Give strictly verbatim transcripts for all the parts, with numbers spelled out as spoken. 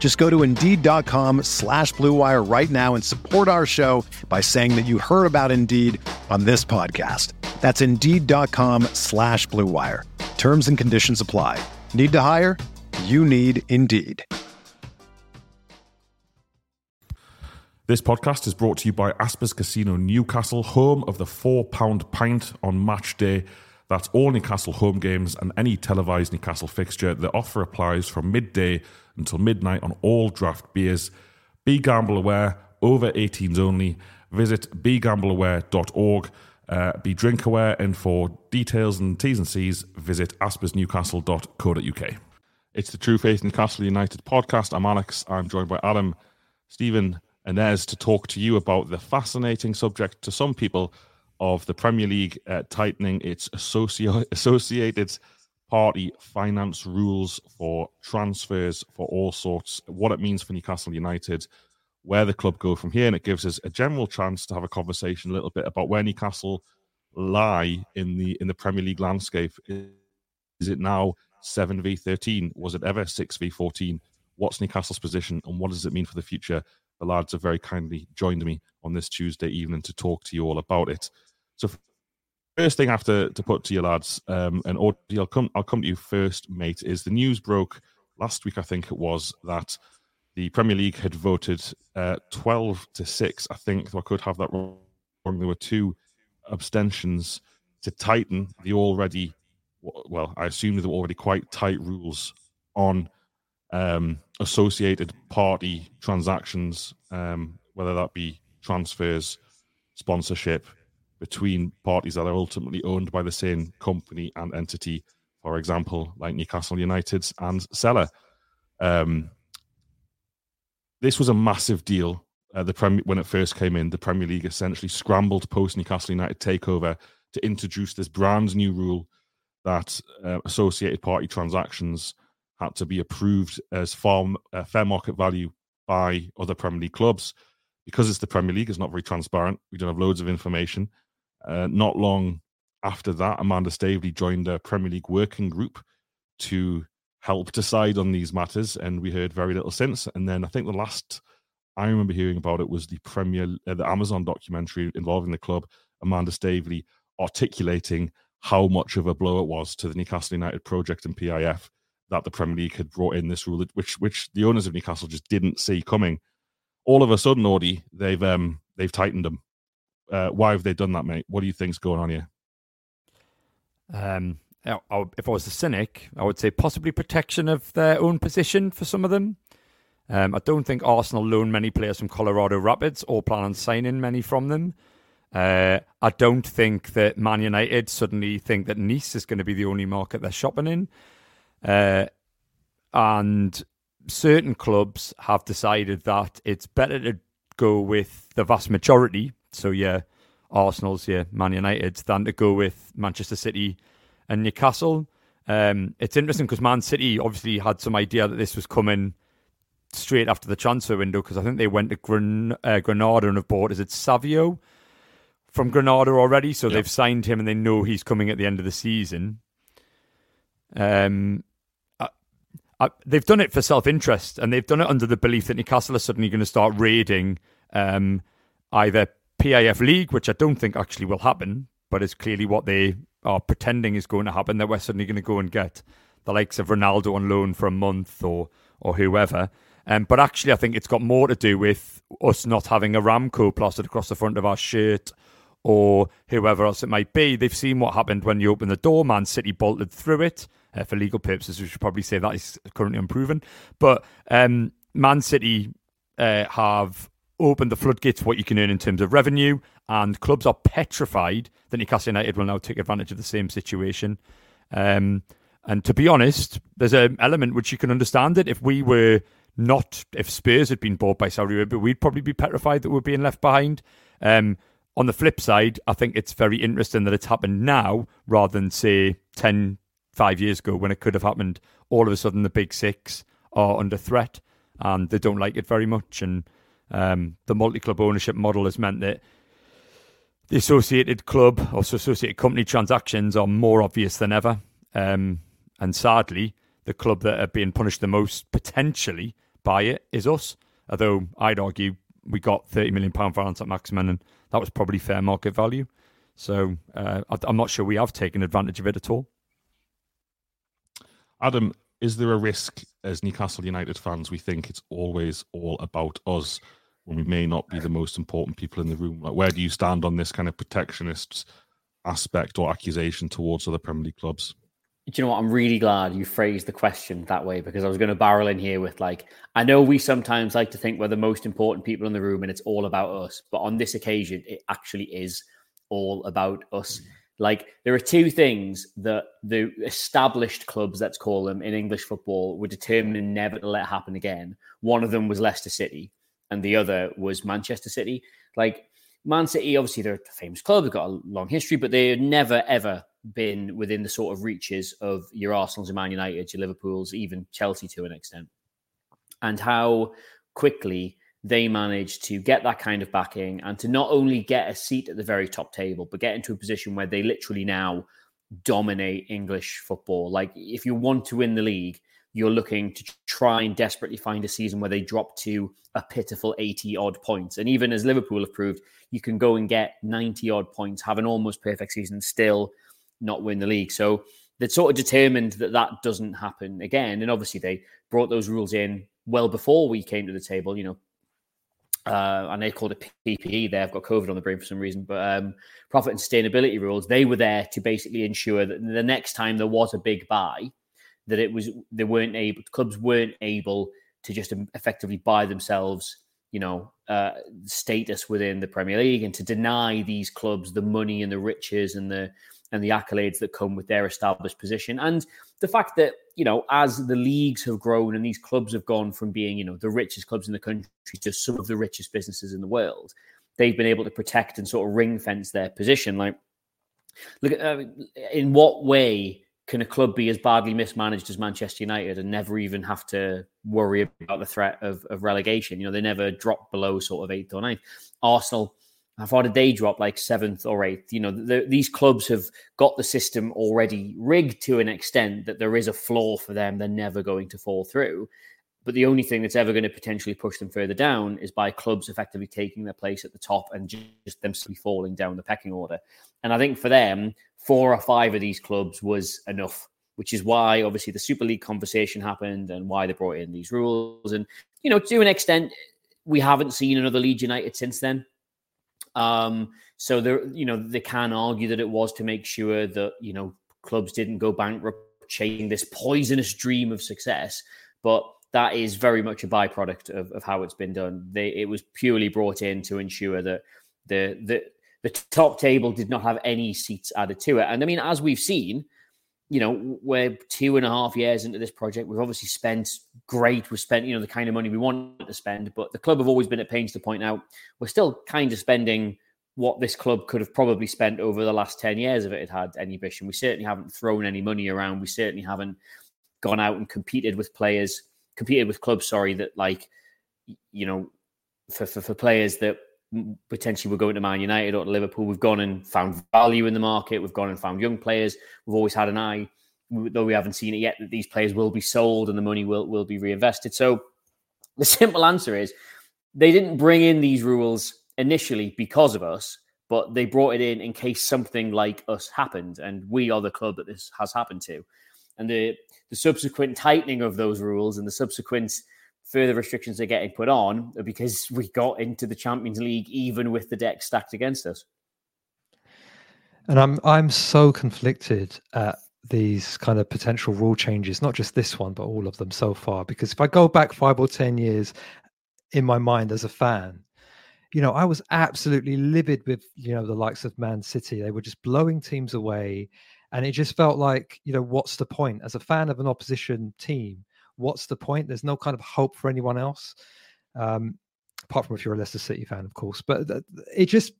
Just go to Indeed.com slash Blue Wire right now and support our show by saying that you heard about Indeed on this podcast. That's Indeed.com slash Blue Wire. Terms and conditions apply. Need to hire? You need Indeed. This podcast is brought to you by Aspers Casino Newcastle, home of the four pound pint on match day. That's all Newcastle home games and any televised Newcastle fixture. The offer applies from midday until midnight on all draft beers. Be gamble aware, over eighteens only. Visit be gamble aware dot org. Uh, be drink aware, and for details and T's and C's, visit aspers newcastle dot co dot uk. It's the True Faith Newcastle United podcast. I'm Alex. I'm joined by Adam, Stephen, and Inez to talk to you about the fascinating subject to some people of the Premier League uh, tightening its associ- associated party finance rules for transfers for all sorts, what it means for Newcastle United, where the club go from here, and it gives us a general chance to have a conversation a little bit about where Newcastle lie in the in the Premier League landscape. Is it now seven v thirteen? Was it ever six v fourteen? What's Newcastle's position, and what does it mean for the future? The lads have very kindly joined me on this Tuesday evening to talk to you all about it. So first thing I have to, to put to you lads, um, and Audi, I'll come, I'll come to you first, mate, is the news broke last week, I think it was, that the Premier League had voted uh, twelve to six, I think, though I could have that wrong. There were two abstentions to tighten the already, well, I assume they were already quite tight rules on um, associated party transactions, um, whether that be transfers, sponsorship, between parties that are ultimately owned by the same company and entity, for example, like Newcastle United and Seller. Um, this was a massive deal. Uh, the Premier, when it first came in, the Premier League essentially scrambled post-Newcastle United takeover to introduce this brand new rule that uh, associated party transactions had to be approved as far, uh, fair market value by other Premier League clubs. Because it's the Premier League, it's not very transparent. We don't have loads of information. Uh, not long after that, Amanda Staveley joined a Premier League working group to help decide on these matters, and we heard very little since. And then I think the last I remember hearing about it was the Premier, uh, the Amazon documentary involving the club, Amanda Staveley articulating how much of a blow it was to the Newcastle United project and P I F that the Premier League had brought in this rule, which which the owners of Newcastle just didn't see coming. All of a sudden, Audi, they've um, they've tightened them. Uh, why have they done that, mate? What do you think's going on here? Um, I, I, if I was a cynic, I would say possibly protection of their own position for some of them. Um, I don't think Arsenal loan many players from Colorado Rapids or plan on signing many from them. Uh, I don't think that Man United suddenly think that Nice is going to be the only market they're shopping in. Uh, and certain clubs have decided that it's better to go with the vast majority. So, yeah, Arsenal's, yeah, Man United's, than to go with Manchester City and Newcastle. Um, it's interesting because Man City obviously had some idea that this was coming straight after the transfer window, because I think they went to Gran- uh, Granada and have bought, is it Savio from Granada already? So yep. They've signed him and they know he's coming at the end of the season. Um, I, I, they've done it for self-interest, and they've done it under the belief that Newcastle are suddenly going to start raiding um, either P I F League, which I don't think actually will happen, but is clearly what they are pretending is going to happen, that we're suddenly going to go and get the likes of Ronaldo on loan for a month or or whoever. Um, but actually, I think it's got more to do with us not having a Ramco plastered across the front of our shirt or whoever else it might be. They've seen what happened when you open the door. Man City bolted through it. Uh, for legal purposes, we should probably say that is currently unproven. But um, Man City uh, have opened the floodgates to what you can earn in terms of revenue, and clubs are petrified that Newcastle United will now take advantage of the same situation. Um, and to be honest, there's an element which you can understand it. If we were not, if Spurs had been bought by Saudi Arabia, we'd probably be petrified that we're being left behind. Um, on the flip side, I think it's very interesting that it's happened now rather than, say, ten, five years ago when it could have happened. All of a sudden the big six are under threat and they don't like it very much. And um, the multi-club ownership model has meant that the associated club or associated company transactions are more obvious than ever. Um, and sadly, the club that are being punished the most potentially by it is us. Although I'd argue we got thirty million pounds finance at maximum and that was probably fair market value. So uh, I'm not sure we have taken advantage of it at all. Adam, is there a risk as Newcastle United fans we think it's always all about us when we may not be the most important people in the room? Like, where do you stand on this kind of protectionist aspect or accusation towards other Premier League clubs? Do you know what? I'm really glad you phrased the question that way, because I was going to barrel in here with, like, I know we sometimes like to think we're the most important people in the room and it's all about us, but on this occasion, it actually is all about us. Mm. Like, there are two things that the established clubs, let's call them, in English football were determined never to let happen again. One of them was Leicester City and the other was Manchester City. Like, Man City, obviously, they're a famous club. They've got a long history, but they've never, ever been within the sort of reaches of your Arsenals, your Man United, your Liverpools, even Chelsea to an extent. And how quickly they managed to get that kind of backing and to not only get a seat at the very top table, but get into a position where they literally now dominate English football. Like, if you want to win the league, you're looking to try and desperately find a season where they drop to a pitiful eighty-odd points. And even as Liverpool have proved, you can go and get ninety-odd points, have an almost perfect season, still not win the league. So they're sort of determined that that doesn't happen again. And obviously they brought those rules in well before we came to the table, you know, Uh, and they called it P P E there. I've got COVID on the brain for some reason, but um, profit and sustainability rules, they were there to basically ensure that the next time there was a big buy, that it was, they weren't able, clubs weren't able to just effectively buy themselves, you know, uh, status within the Premier League, and to deny these clubs the money and the riches and the, and the accolades that come with their established position. And the fact that, you know, as the leagues have grown and these clubs have gone from being, you know, the richest clubs in the country to some of the richest businesses in the world, they've been able to protect and sort of ring fence their position. Like, look, uh, in what way can a club be as badly mismanaged as Manchester United and never even have to worry about the threat of, of relegation? You know, they never drop below sort of eighth or ninth. Arsenal, how far did they drop? Like seventh or eighth? You know, the, these clubs have got the system already rigged to an extent that there is a flaw for them. They're never going to fall through. But the only thing that's ever going to potentially push them further down is by clubs effectively taking their place at the top and just them falling down the pecking order. And I think for them, four or five of these clubs was enough, which is why obviously the Super League conversation happened and why they brought in these rules. And, you know, to an extent, we haven't seen another Leeds United since then. Um, so there, you know, they can argue that it was to make sure that, you know, clubs didn't go bankrupt chasing this poisonous dream of success, but that is very much a byproduct of, of how it's been done. They, it was purely brought in to ensure that the, the, the top table did not have any seats added to it. And I mean, as we've seen, you know, we're two and a half years into this project. We've obviously spent great. We've spent, you know, the kind of money we wanted to spend, but the club have always been at pains to point out we're still kind of spending what this club could have probably spent over the last ten years if it had any ambition. We certainly haven't thrown any money around. We certainly haven't gone out and competed with players, competed with clubs, sorry, that like, you know, for, for, for players that potentially we're going to Man United or to Liverpool. We've gone and found value in the market. We've gone and found young players. We've always had an eye, though we haven't seen it yet, that these players will be sold and the money will, will be reinvested. So the simple answer is they didn't bring in these rules initially because of us, but they brought it in in case something like us happened. And we are the club that this has happened to. And the, the subsequent tightening of those rules and the subsequent further restrictions are getting put on because we got into the Champions League even with the deck stacked against us. And I'm I'm so conflicted at these kind of potential rule changes, not just this one, but all of them so far. Because if I go back five or ten years in my mind as a fan, you know, I was absolutely livid with, you know, the likes of Man City. They were just blowing teams away. And it just felt like, you know, what's the point? As a fan of an opposition team, what's the point? There's no kind of hope for anyone else. Um, apart from if you're a Leicester City fan, of course. But it just...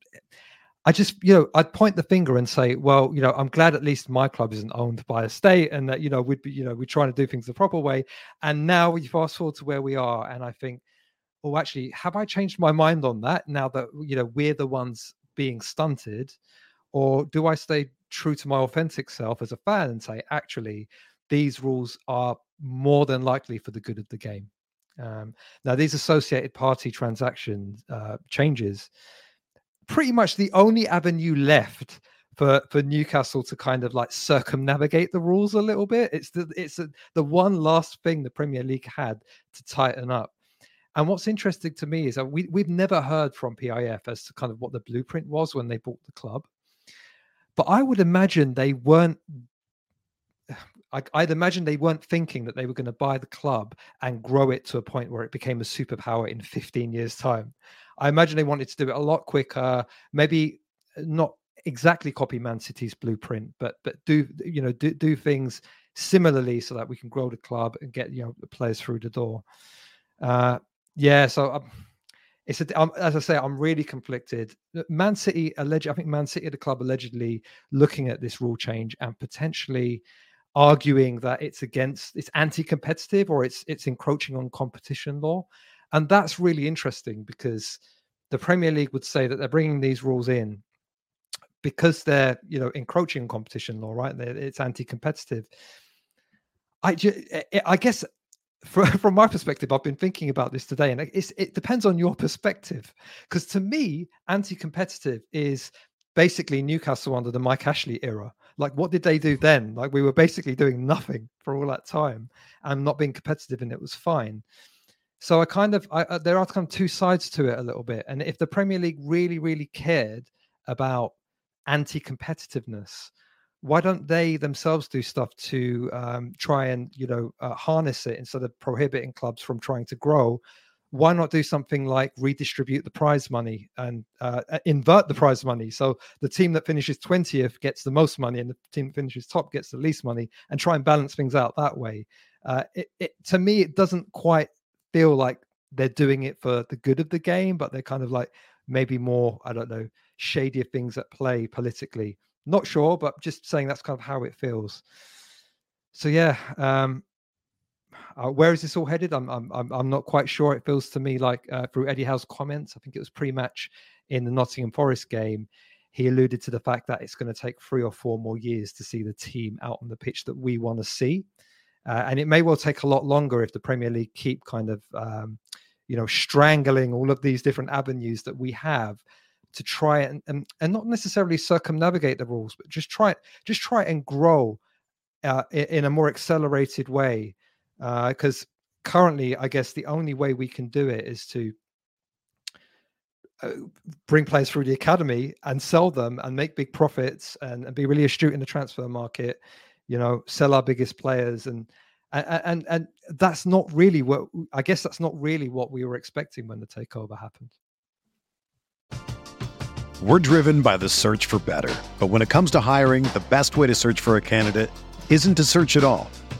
I just, you know, I'd point the finger and say, well, you know, I'm glad at least my club isn't owned by a state and that, you know, we'd be, you know, we're trying to do things the proper way. And now we fast forward to where we are. And I think, oh, actually, have I changed my mind on that now that, you know, we're the ones being stunted? Or do I stay true to my authentic self as a fan and say, actually, these rules are more than likely for the good of the game? Um, now, these associated party transaction uh, changes, pretty much the only avenue left for, for Newcastle to kind of like circumnavigate the rules a little bit. It's the, it's a, the one last thing the Premier League had to tighten up. And what's interesting to me is that we, we've never heard from P I F as to kind of what the blueprint was when they bought the club. But I would imagine they weren't, I, I'd imagine they weren't thinking that they were going to buy the club and grow it to a point where it became a superpower in fifteen years' time. I imagine they wanted to do it a lot quicker, maybe not exactly copy Man City's blueprint, but but do you know do, do things similarly so that we can grow the club and get, you know, the players through the door. Uh, yeah, so I'm, it's a, I'm, as I say, I'm really conflicted. Man City alleged, I think Man City, the club, allegedly looking at this rule change and potentially arguing that it's against, it's anti-competitive or it's it's encroaching on competition law. And that's really interesting because the Premier League would say that they're bringing these rules in because they're, you know, encroaching on competition law, right? It's anti-competitive. I, I guess from my perspective, I've been thinking about this today, and it's, it depends on your perspective. Because to me, anti-competitive is basically Newcastle under the Mike Ashley era. Like, what did they do then? Like, we were basically doing nothing for all that time and not being competitive, and it was fine. So I kind of, I, there are kind of two sides to it a little bit. And if the Premier League really, really cared about anti-competitiveness, why don't they themselves do stuff to um, try and, you know, uh, harness it instead of prohibiting clubs from trying to grow? Why not do something like redistribute the prize money and uh, invert the prize money? So the team that finishes twentieth gets the most money and the team that finishes top gets the least money, and try and balance things out that way. Uh, it, it, to me, it doesn't quite feel like they're doing it for the good of the game, but they're kind of like maybe more, I don't know, shadier things at play politically. Not sure, but just saying that's kind of how it feels. So yeah, um, uh, where is this all headed? I'm I'm I'm not quite sure. It feels to me like uh, through Eddie Howe's comments, I think it was pre-match in the Nottingham Forest game, he alluded to the fact that it's going to take three or four more years to see the team out on the pitch that we want to see. Uh, and it may well take a lot longer if the Premier League keep kind of, um, you know, strangling all of these different avenues that we have to try and, and, and not necessarily circumnavigate the rules, but just try just try and grow uh, in a more accelerated way. Because uh, currently, I guess the only way we can do it is to bring players through the academy and sell them and make big profits and, and be really astute in the transfer market. You know, sell our biggest players, and and and and that's not really what I guess that's not really what we were expecting when the takeover happened. We're driven by the search for better, but when it comes to hiring, the best way to search for a candidate isn't to search at all.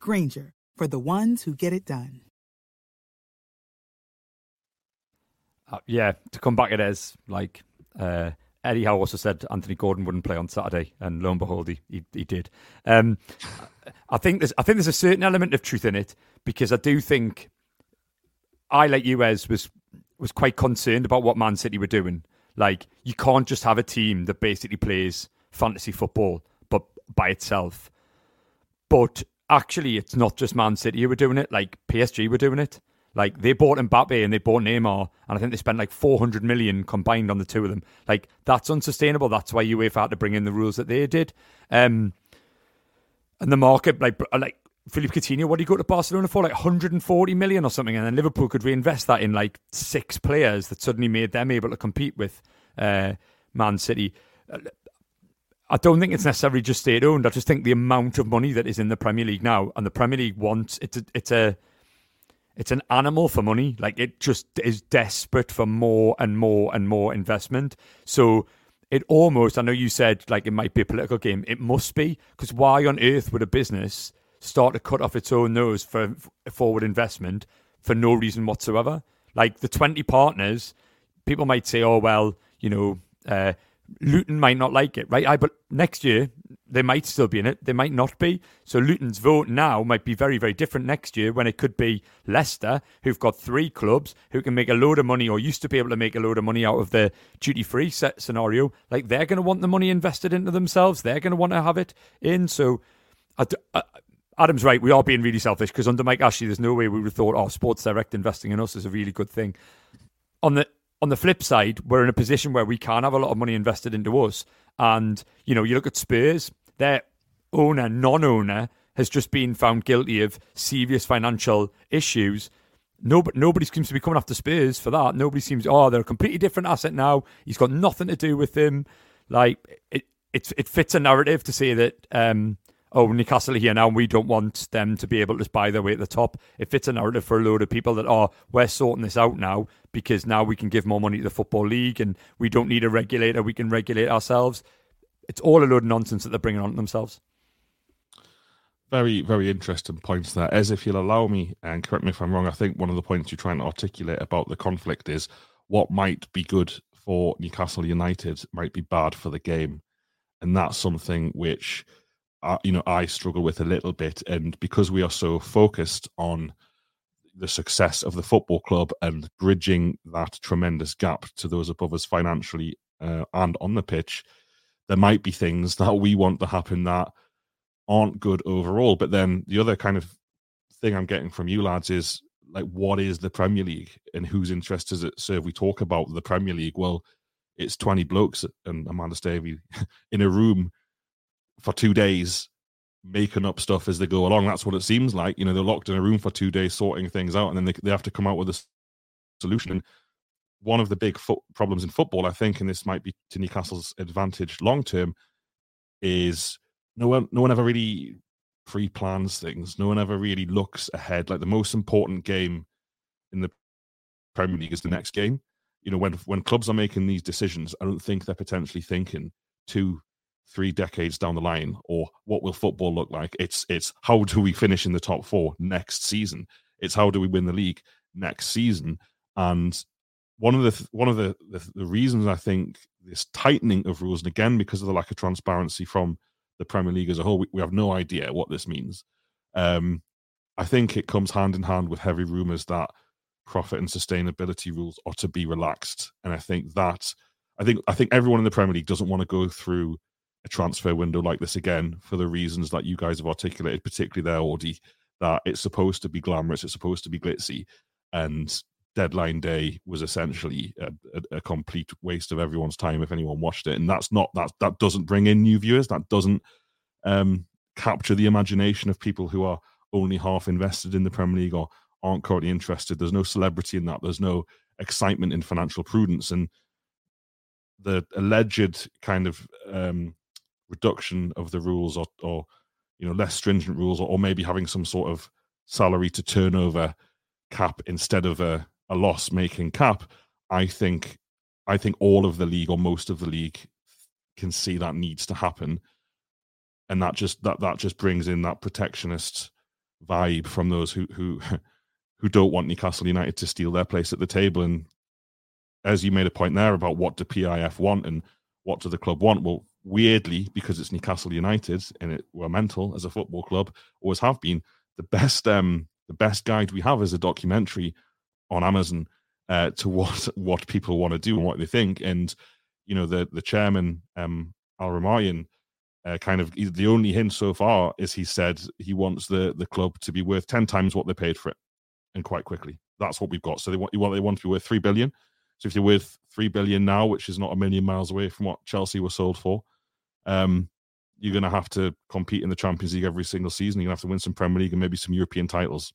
Granger, for the ones who get it done. Uh, yeah, to come back, it is like uh, Eddie Howe also said Anthony Gordon wouldn't play on Saturday, and lo and behold, he he, he did. Um, I think there's I think there's a certain element of truth in it, because I do think I, like you, Ez, was was quite concerned about what Man City were doing. Like, you can't just have a team that basically plays fantasy football, but by itself. But actually, it's not just Man City who were doing it. Like, P S G were doing it. Like, they bought Mbappe and they bought Neymar, and I think they spent like four hundred million combined on the two of them. Like, that's unsustainable. That's why UEFA had to bring in the rules that they did. Um, and the market, like, like Philippe Coutinho, what did he go to Barcelona for? Like one hundred forty million or something. And then Liverpool could reinvest that in like six players that suddenly made them able to compete with uh, Man City. I don't think it's necessarily just state-owned. I just think the amount of money that is in the Premier League now, and the Premier League wants, it's a, it's a, it's an animal for money. Like, it just is desperate for more and more and more investment. So it almost, I know you said like it might be a political game. It must be, because why on earth would a business start to cut off its own nose for forward investment for no reason whatsoever? Like, the twenty partners, people might say, oh, well, you know, uh, Luton might not like it, right? I, but next year, they might still be in it. They might not be. So Luton's vote now might be very, very different next year, when it could be Leicester, who've got three clubs, who can make a load of money, or used to be able to make a load of money out of the duty-free set scenario. Like, they're going to want the money invested into themselves. They're going to want to have it in. So I, I, Adam's right. We are being really selfish, because under Mike Ashley, there's no way we would have thought, oh, Sports Direct investing in us is a really good thing. On the On the flip side, we're in a position where we can have a lot of money invested into us. And, you know, you look at Spurs, their owner, non-owner, has just been found guilty of serious financial issues. No, but nobody seems to be coming after Spurs for that. Nobody seems, oh, they're a completely different asset now. He's got nothing to do with them. Like, it it, it fits a narrative to say that, um, oh, Newcastle are here now and we don't want them to be able to buy their way at the top. It fits a narrative for a load of people that, oh, we're sorting this out now, because now we can give more money to the Football League and we don't need a regulator, we can regulate ourselves. It's all a load of nonsense that they're bringing on themselves. Very, very interesting points there. As if you'll allow me, and correct me if I'm wrong, I think one of the points you're trying to articulate about the conflict is what might be good for Newcastle United might be bad for the game. And that's something which, uh, you know, I struggle with a little bit. And because we are so focused on the success of the football club and bridging that tremendous gap to those above us financially uh, and on the pitch, there might be things that we want to happen that aren't good overall. But then the other kind of thing I'm getting from you lads is, like, what is the Premier League and whose interest does it serve? We talk about the Premier League. Well, it's twenty blokes and Amanda Staveley in a room for two days making up stuff as they go along. That's what it seems like. You know, they're locked in a room for two days sorting things out, and then they, they have to come out with a solution. And one of the big fo- problems in football, I think, and this might be to Newcastle's advantage long-term, is no one, no one ever really pre-plans things. No one ever really looks ahead. Like, the most important game in the Premier League is the next game. You know, when, when clubs are making these decisions, I don't think they're potentially thinking to three decades down the line, or what will football look like? It's it's how do we finish in the top four next season? It's how do we win the league next season? And one of the one of the, the, the reasons I think this tightening of rules, and again because of the lack of transparency from the Premier League as a whole, we, we have no idea what this means. Um, I think it comes hand in hand with heavy rumours that profit and sustainability rules ought to be relaxed, and I think that I think I think everyone in the Premier League doesn't want to go through a transfer window like this again, for the reasons that you guys have articulated, particularly there, Audi, that it's supposed to be glamorous, it's supposed to be glitzy, and deadline day was essentially a, a, a complete waste of everyone's time if anyone watched it. And that's not that that doesn't bring in new viewers, that doesn't um capture the imagination of people who are only half invested in the Premier League or aren't currently interested. There's no celebrity in that. There's no excitement in financial prudence. And the alleged kind of um, reduction of the rules, or, or you know, less stringent rules, or, or maybe having some sort of salary to turnover cap instead of a, a loss-making cap, I think I think all of the league or most of the league can see that needs to happen, and that just that that just brings in that protectionist vibe from those who who who don't want Newcastle United to steal their place at the table. And as you made a point there about what do P I F want and what do the club want, well, weirdly, because it's Newcastle United and it, we're mental as a football club, always have been, the best um the best guide we have is a documentary on Amazon uh, to what what people want to do and what they think. And you know, the the chairman um, Al Ramayyan, uh, kind of the only hint so far is he said he wants the the club to be worth ten times what they paid for it, and quite quickly. That's what we've got. So they want they want to be worth three billion. So if they're worth three billion now, which is not a million miles away from what Chelsea were sold for, um, you're going to have to compete in the Champions League every single season. You're going to have to win some Premier League and maybe some European titles.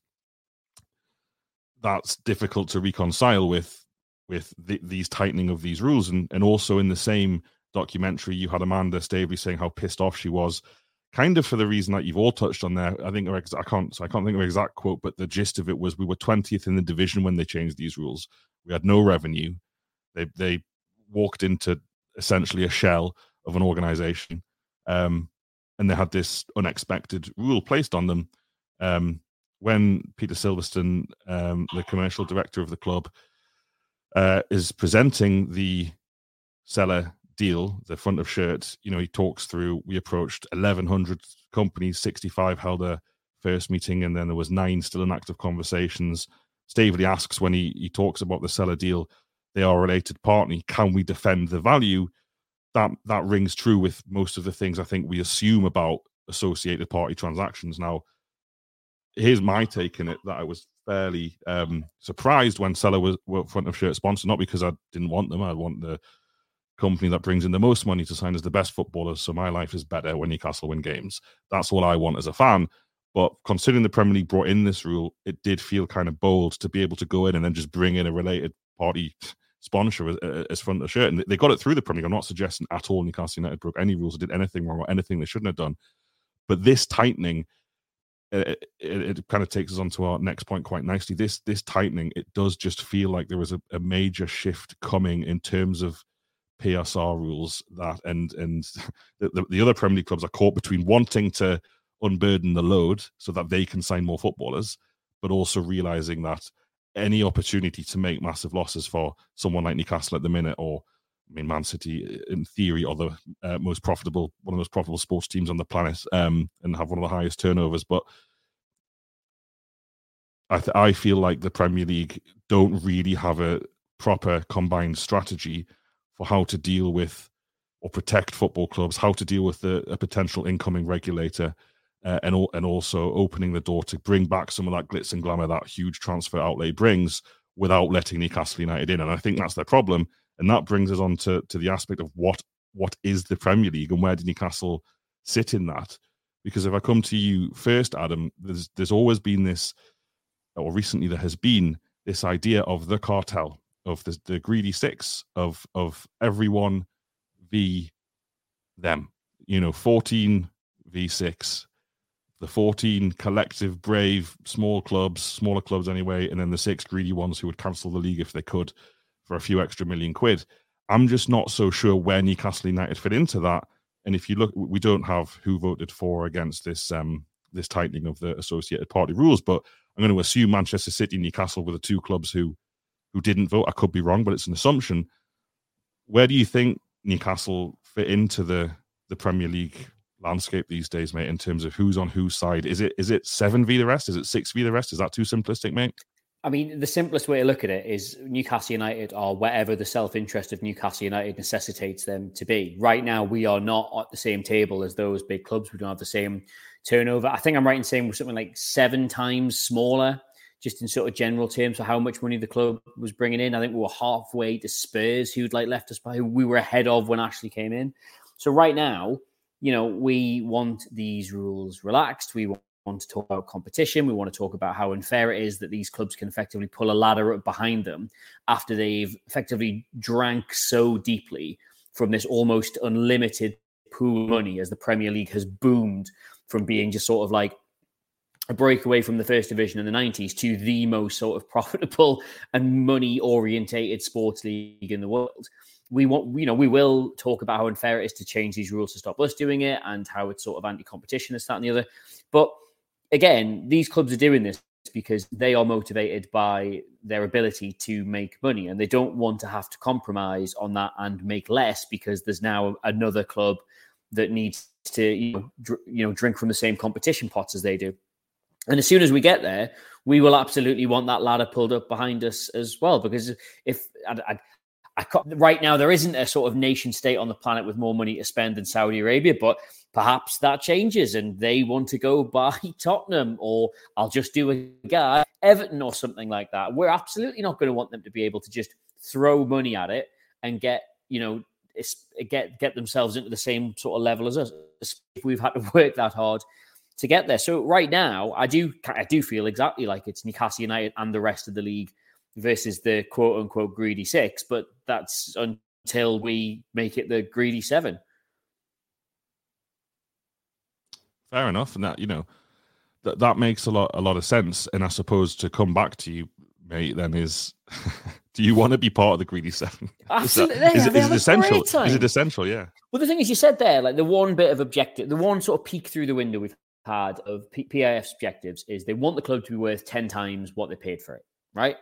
That's difficult to reconcile with with the, these tightening of these rules. And, and also in the same documentary, you had Amanda Staveley saying how pissed off she was, kind of for the reason that you've all touched on there. I think I can't so I can't think of an exact quote, but the gist of it was, we were twentieth in the division when they changed these rules. We had no revenue. They they walked into essentially a shell of an organization, um, and they had this unexpected rule placed on them. Um, when Peter Silverstone, um, the commercial director of the club, Uh, is presenting the Seller deal, the front of shirt, you know, he talks through, we approached eleven hundred companies, sixty-five held a first meeting, and then there was nine still in active conversations. Staveley asks, when he, he talks about the Seller deal, they are a related party, can we defend the value? That that rings true with most of the things I think we assume about associated party transactions. Now, here's my take in it, that I was fairly um, surprised when Seller was were front of shirt sponsor, not because I didn't want them. I want the company that brings in the most money to sign as the best footballers, so my life is better when Newcastle win games. That's all I want as a fan. But considering the Premier League brought in this rule, it did feel kind of bold to be able to go in and then just bring in a related party sponsor as, as front of shirt. And they got it through the Premier League. I'm not suggesting at all Newcastle United broke any rules or did anything wrong or anything they shouldn't have done. But this tightening, It, it, it kind of takes us on to our next point quite nicely. This this tightening, it does just feel like there was a, a major shift coming in terms of P S R rules. That and and the, the other Premier League clubs are caught between wanting to unburden the load so that they can sign more footballers, but also realising that any opportunity to make massive losses for someone like Newcastle at the minute, or I mean, Man City, in theory, are the uh, most profitable, one of the most profitable sports teams on the planet, um, and have one of the highest turnovers. But I, th- I feel like the Premier League don't really have a proper combined strategy for how to deal with or protect football clubs, how to deal with the, a potential incoming regulator, uh, and al- and also opening the door to bring back some of that glitz and glamour that huge transfer outlay brings without letting Newcastle United in. And I think that's their problem. And that brings us on to, to the aspect of what what is the Premier League and where did Newcastle sit in that? Because if I come to you first, Adam, there's there's always been this, or recently there has been this idea of the cartel, of the, the greedy six, of of everyone v them. You know, fourteen v six, the fourteen collective, brave, small clubs, smaller clubs anyway, and then the six greedy ones who would cancel the league if they could, for a few extra million quid. I'm just not so sure where Newcastle United fit into that. And if you look, we don't have who voted for or against this um, this tightening of the associated party rules, but I'm going to assume Manchester City and Newcastle were the two clubs who who didn't vote. I could be wrong, but it's an assumption. Where do you think Newcastle fit into the, the Premier League landscape these days, mate, in terms of who's on whose side? Is it is it seven v the rest? Is it six v the rest? Is that too simplistic, mate? I mean, the simplest way to look at it is Newcastle United are wherever the self-interest of Newcastle United necessitates them to be. Right now, we are not at the same table as those big clubs. We don't have the same turnover. I think I'm right in saying we're something like seven times smaller, just in sort of general terms for how much money the club was bringing in. I think we were halfway to Spurs, who'd like left us by, who we were ahead of when Ashley came in. So right now, you know, we want these rules relaxed. We want to talk about competition. We want to talk about how unfair it is that these clubs can effectively pull a ladder up behind them after they've effectively drank so deeply from this almost unlimited pool of money, as the Premier League has boomed from being just sort of like a breakaway from the first division in the nineties to the most sort of profitable and money-orientated sports league in the world. We want, you know, we will talk about how unfair it is to change these rules to stop us doing it and how it's sort of anti-competition, this, that, and the other. But again, these clubs are doing this because they are motivated by their ability to make money, and they don't want to have to compromise on that and make less because there's now another club that needs to, you know, dr- you know, drink from the same competition pots as they do. And as soon as we get there, we will absolutely want that ladder pulled up behind us as well, because if I, I, I right now there isn't a sort of nation state on the planet with more money to spend than Saudi Arabia, but perhaps that changes and they want to go buy Tottenham, or I'll just do a guy, Everton or something like that. We're absolutely not going to want them to be able to just throw money at it and get, you know, get get themselves into the same sort of level as us. We've had to work that hard to get there. So right now, I do I do feel exactly like it's Newcastle United and the rest of the league versus the quote-unquote greedy six, but that's until we make it the greedy seven. Fair enough, and that, you know, that that makes a lot a lot of sense. And I suppose to come back to you, mate, then is, do you want to be part of the greedy seven? Absolutely, is, that, is, is it essential? Is it essential? Yeah. Well, the thing is, you said there, like the one bit of objective, the one sort of peek through the window we've had of P I F's objectives is they want the club to be worth ten times what they paid for it. Right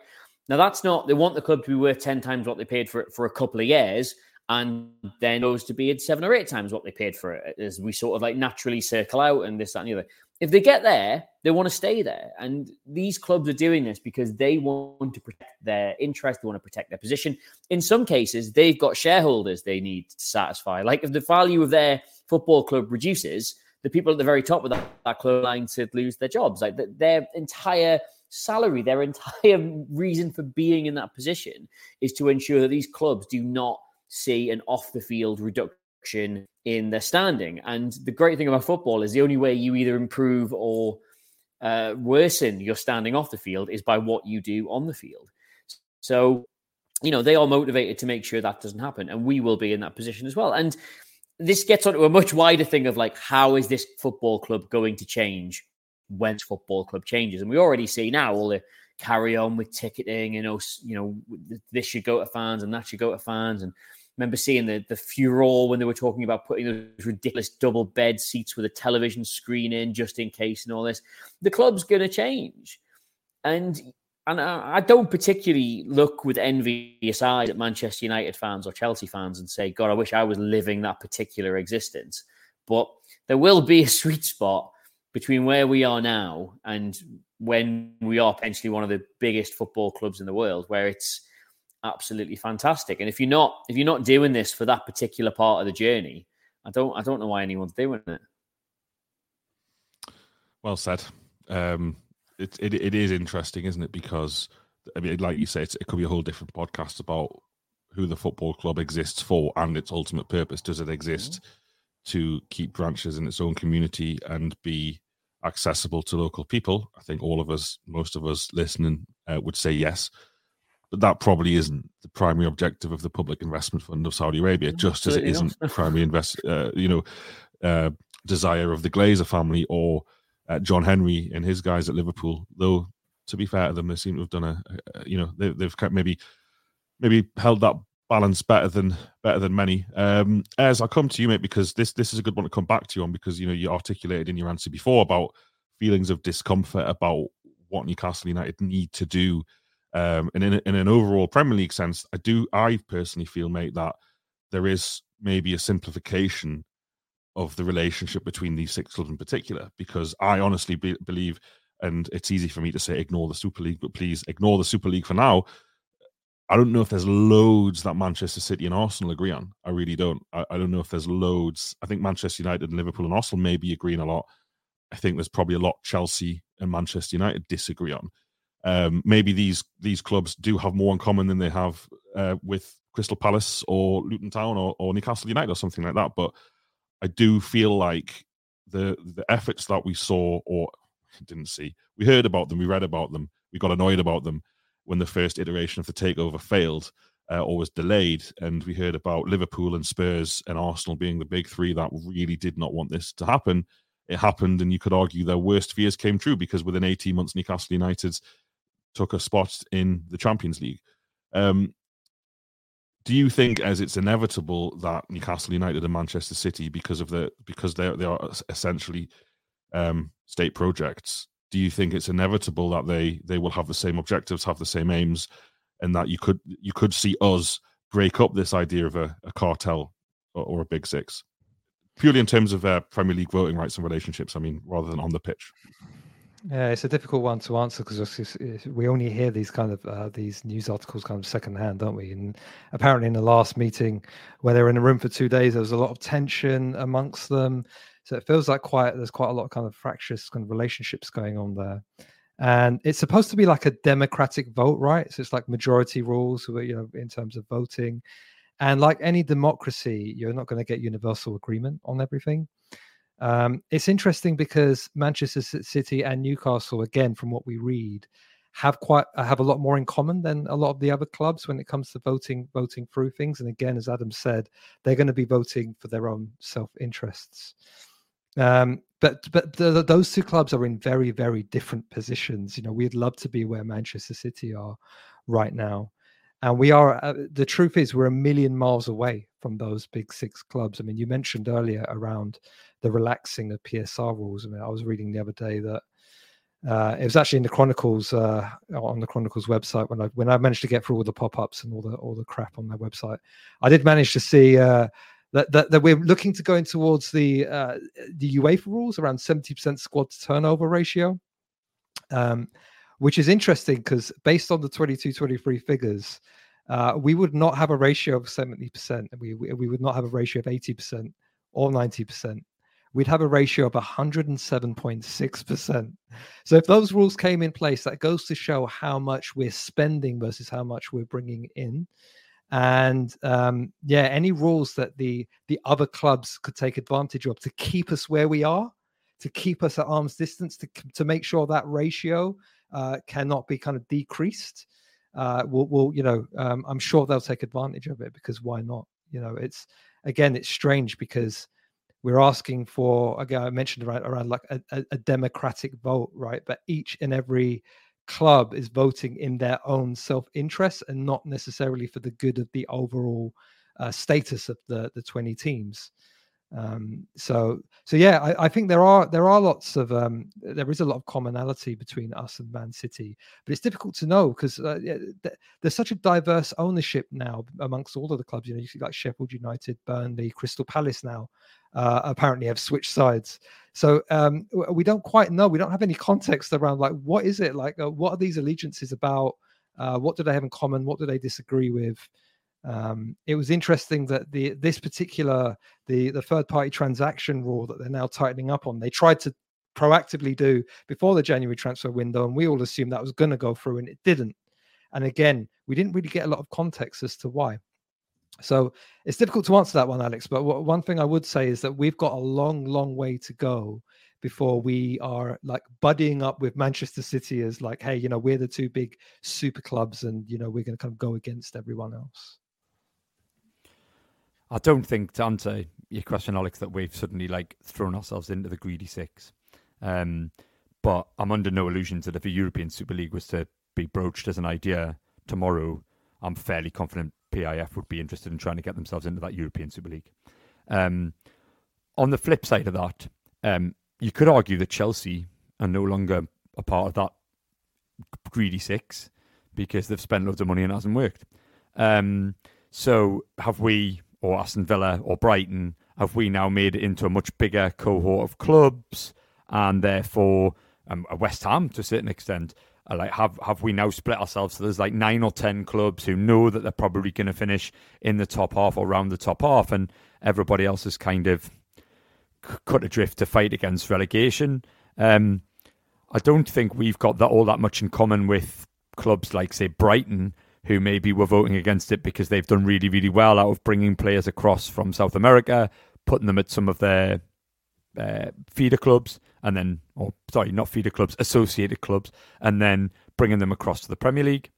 now, that's not, they want the club to be worth ten times what they paid for it for a couple of years, and then those to be at seven or eight times what they paid for it, as we sort of like naturally circle out and this, that, and the other. If they get there, they want to stay there. And these clubs are doing this because they want to protect their interest. They want to protect their position. In some cases, they've got shareholders they need to satisfy. Like if the value of their football club reduces, the people at the very top of that, that club line to lose their jobs. Like their entire salary, their entire reason for being in that position is to ensure that these clubs do not see an off-the-field reduction in their standing. And the great thing about football is the only way you either improve or uh, worsen your standing off the field is by what you do on the field. So, you know, they are motivated to make sure that doesn't happen, and we will be in that position as well. And this gets onto a much wider thing of like, how is this football club going to change when this football club changes? And we already see now all the carry on with ticketing, and, you know, this should go to fans and that should go to fans. And remember seeing the, the furore when they were talking about putting those ridiculous double bed seats with a television screen in just in case and all this. The club's going to change. And and I, I don't particularly look with envious eyes at Manchester United fans or Chelsea fans and say, God, I wish I was living that particular existence. But there will be a sweet spot between where we are now and when we are potentially one of the biggest football clubs in the world, where it's absolutely fantastic. And if you're not, if you're not doing this for that particular part of the journey, I don't, I don't know why anyone's doing it. Well said. Um, it, it, it is interesting, isn't it? Because, I mean, like you say, it's, it could be a whole different podcast about who the football club exists for and its ultimate purpose. Does it exist mm-hmm. to keep branches in its own community and be accessible to local people? I think all of us, most of us listening uh, would say yes. But that probably isn't the primary objective of the Public Investment Fund of Saudi Arabia, just Absolutely as it isn't the primary invest, uh, you know, uh, desire of the Glazer family or uh, John Henry and his guys at Liverpool. Though, to be fair to them, they seem to have done a, a you know, they, they've kept maybe maybe held that balance better than better than many. Um, as I come to you, mate, because this this is a good one to come back to you on, because you know you articulated in your answer before about feelings of discomfort about what Newcastle United need to do. Um, and in, in an overall Premier League sense, I do, I personally feel, mate, that there is maybe a simplification of the relationship between these six clubs in particular, because I honestly be, believe, and it's easy for me to say, ignore the Super League, but please ignore the Super League for now. I don't know if there's loads that Manchester City and Arsenal agree on. I really don't. I, I don't know if there's loads. I think Manchester United and Liverpool and Arsenal may be agreeing a lot. I think there's probably a lot Chelsea and Manchester United disagree on. Um, maybe these these clubs do have more in common than they have uh, with Crystal Palace or Luton Town or, or Newcastle United or something like that. But I do feel like the the efforts that we saw or didn't see, we heard about them, we read about them, we got annoyed about them when the first iteration of the takeover failed uh, or was delayed. And we heard about Liverpool and Spurs and Arsenal being the big three that really did not want this to happen. It happened, and you could argue their worst fears came true, because within eighteen months, Newcastle United took a spot in the Champions League. Um, do you think, as it's inevitable, that Newcastle United and Manchester City, because of the because they they are essentially um, state projects, do you think it's inevitable that they they will have the same objectives, have the same aims, and that you could you could see us break up this idea of a, a cartel or, or a big six? Purely in terms of uh, Premier League voting rights and relationships, I mean, rather than on the pitch. Yeah, it's a difficult one to answer, because we only hear these kind of uh, these news articles kind of secondhand, don't we? And apparently in the last meeting, where they were in a room for two days, there was a lot of tension amongst them. So it feels like quite there's quite a lot of kind of fractious kind of relationships going on there. And it's supposed to be like a democratic vote, right? So it's like majority rules, you know, in terms of voting. And like any democracy, you're not going to get universal agreement on everything. Um, it's interesting because Manchester City and Newcastle, again, from what we read, have quite have a lot more in common than a lot of the other clubs when it comes to voting voting through things. And again, as Adam said, they're going to be voting for their own self-interests. Um, but but the, the, those two clubs are in very, very different positions. You know, we'd love to be where Manchester City are right now. And we are, uh, the truth is, we're a million miles away from those big six clubs. I mean, you mentioned earlier around the relaxing of P S R rules. I mean, I was reading the other day that uh, it was actually in the Chronicles, uh, on the Chronicles website, when I when I managed to get through all the pop-ups and all the all the crap on their website. I did manage to see uh, that, that that we're looking to go in towards the uh, the UEFA rules around seventy percent squad turnover ratio. Um Which is interesting, because based on the twenty-two twenty-three figures, uh, we would not have a ratio of seventy percent. We, we we would not have a ratio of eighty percent or ninety percent. We'd have a ratio of one hundred seven point six percent. So if those rules came in place, that goes to show how much we're spending versus how much we're bringing in. And um, yeah, any rules that the the other clubs could take advantage of to keep us where we are, to keep us at arm's distance, to to make sure that ratio Uh, cannot be kind of decreased. Uh, we'll, we'll, you know, um, I'm sure they'll take advantage of it, because why not? You know, it's again, it's strange, because we're asking for, again, I mentioned around, around like a, a democratic vote, right? But each and every club is voting in their own self-interest and not necessarily for the good of the overall uh, status of the the twenty teams. Um, so, so yeah, I, I think there are, there are lots of, um, there is a lot of commonality between us and Man City, but it's difficult to know, because uh, yeah, th- there's such a diverse ownership now amongst all of the clubs. You know, you see like Sheffield United, Burnley, Crystal Palace now, uh, apparently have switched sides. So, um, we don't quite know. We don't have any context around like, what is it like, uh, what are these allegiances about? Uh, what do they have in common? What do they disagree with? Um, it was interesting that the this particular the the third party transaction rule that they're now tightening up on, they tried to proactively do before the January transfer window, and we all assumed that was going to go through, and it didn't. And again, we didn't really get a lot of context as to why. So it's difficult to answer that one, Alex. But w- one thing I would say is that we've got a long, long way to go before we are like buddying up with Manchester City as like, hey, you know, we're the two big super clubs, and you know, we're going to kind of go against everyone else. I don't think, to answer your question, Alex, that we've suddenly like thrown ourselves into the greedy six. Um, but I'm under no illusions that if a European Super League was to be broached as an idea tomorrow, I'm fairly confident P I F would be interested in trying to get themselves into that European Super League. Um, on the flip side of that, um, you could argue that Chelsea are no longer a part of that greedy six, because they've spent loads of money and it hasn't worked. Um, so have we... or Aston Villa or Brighton, have we now made it into a much bigger cohort of clubs, and therefore um, West Ham to a certain extent, uh, like have have we now split ourselves? So there's like nine or ten clubs who know that they're probably going to finish in the top half or round the top half, and everybody else is kind of c- cut adrift to fight against relegation. Um, I don't think we've got that all that much in common with clubs like, say, Brighton, who maybe were voting against it because they've done really, really well out of bringing players across from South America, putting them at some of their uh, feeder clubs, and then, or sorry, not feeder clubs, associated clubs, and then bringing them across to the Premier League.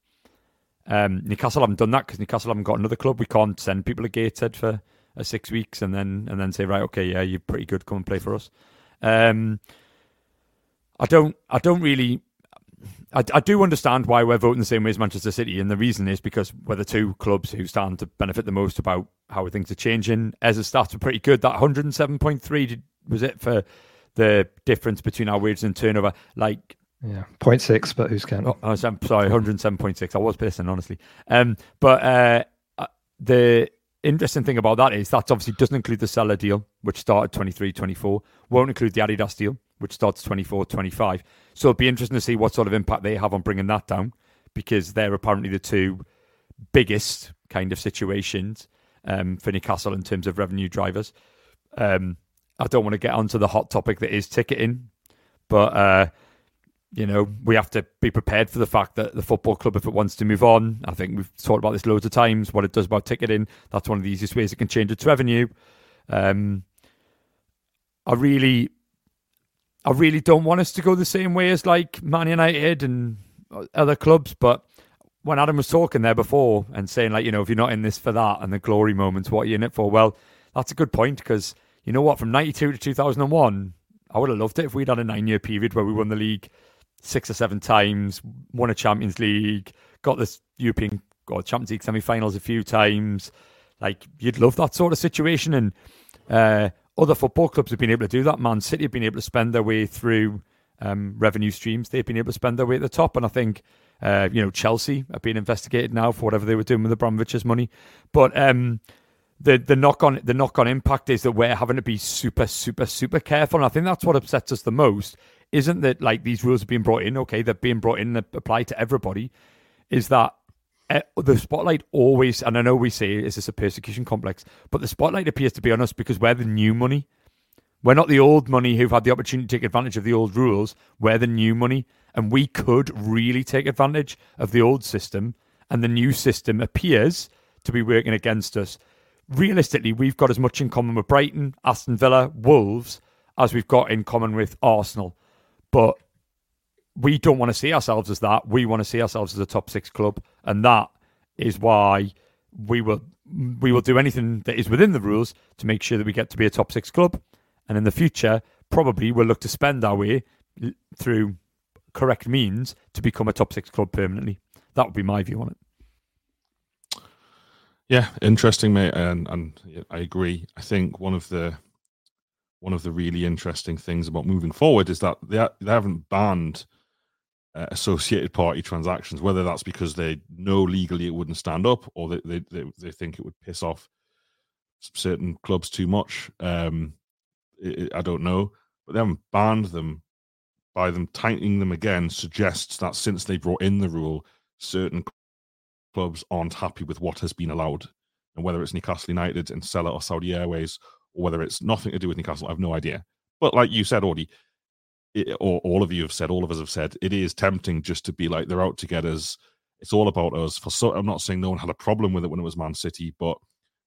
Um, Newcastle haven't done that because Newcastle haven't got another club. We can't send people to Gateshead for uh, six weeks and then and then say, right, okay, yeah, you're pretty good, come and play for us. Um, I don't, I don't really, I, I do understand why we're voting the same way as Manchester City, and the reason is because we're the two clubs who stand to benefit the most about how things are changing. As the stats were pretty good, that one oh seven point three did, was it for the difference between our wages and turnover, like. Yeah, zero point six, but who's counting? Oh, I'm sorry, one oh seven point six. I was pissing, honestly. Um, but uh, the interesting thing about that is that obviously doesn't include the Seller deal, which started twenty-three twenty-four, won't include the Adidas deal, which starts twenty-four twenty-five. So it'll be interesting to see what sort of impact they have on bringing that down, because they're apparently the two biggest kind of situations um, for Newcastle in terms of revenue drivers. Um, I don't want to get onto the hot topic that is ticketing, but... Uh, You know, we have to be prepared for the fact that the football club, if it wants to move on, I think we've talked about this loads of times, what it does about ticketing. That's one of the easiest ways it can change its revenue. Um, I really, I really don't want us to go the same way as like Man United and other clubs. But when Adam was talking there before and saying like, you know, if you're not in this for that and the glory moments, what are you in it for? Well, that's a good point, because you know what, from ninety-two to two thousand one, I would have loved it if we'd had a nine year period where we won the league six or seven times, won a Champions League, got this European or Champions League semi-finals a few times. Like, you'd love that sort of situation. And uh, other football clubs have been able to do that. Man City have been able to spend their way through um, revenue streams. They've been able to spend their way at the top. And I think, uh, you know, Chelsea have been investigated now for whatever they were doing with Abramovich's money. But um, the the knock-on the knock-on impact is that we're having to be super, super, super careful. And I think that's what upsets us the most. Isn't that like these rules are being brought in? Okay, they're being brought in and apply to everybody. Is that the spotlight always? And I know we say, is this a persecution complex? But the spotlight appears to be on us because we're the new money. We're not the old money who've had the opportunity to take advantage of the old rules. We're the new money, and we could really take advantage of the old system. And the new system appears to be working against us. Realistically, we've got as much in common with Brighton, Aston Villa, Wolves as we've got in common with Arsenal. But we don't want to see ourselves as that. We want to see ourselves as a top six club. And that is why we will we will do anything that is within the rules to make sure that we get to be a top six club. And in the future, probably we'll look to spend our way through correct means to become a top six club permanently. That would be my view on it. Yeah, interesting, mate. And, and I agree. I think one of the... One of the really interesting things about moving forward is that they, they haven't banned uh, associated party transactions, whether that's because they know legally it wouldn't stand up or they they, they, they think it would piss off certain clubs too much. Um, it, it, I don't know. But they haven't banned them. By them tightening them again suggests that since they brought in the rule, certain clubs aren't happy with what has been allowed. And whether it's Newcastle United and Seller or Saudi Airways, or whether it's nothing to do with Newcastle, I have no idea. But like you said, Audi, it, or all of you have said, all of us have said, it is tempting just to be like, they're out to get us. It's all about us. For so, I'm not saying no one had a problem with it when it was Man City, but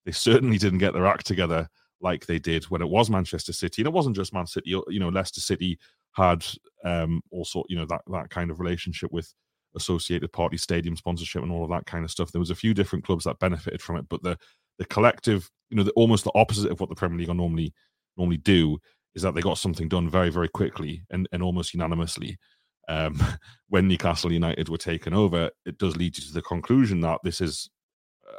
they certainly didn't get their act together like they did when it was Manchester City. And it wasn't just Man City. You know, Leicester City had um, also, you know, that, that kind of relationship with associated party, stadium sponsorship and all of that kind of stuff. There was a few different clubs that benefited from it, but the The collective, you know, the, almost the opposite of what the Premier League are normally normally do, is that they got something done very, very quickly and, and almost unanimously. Um, when Newcastle United were taken over, it does lead you to the conclusion that this is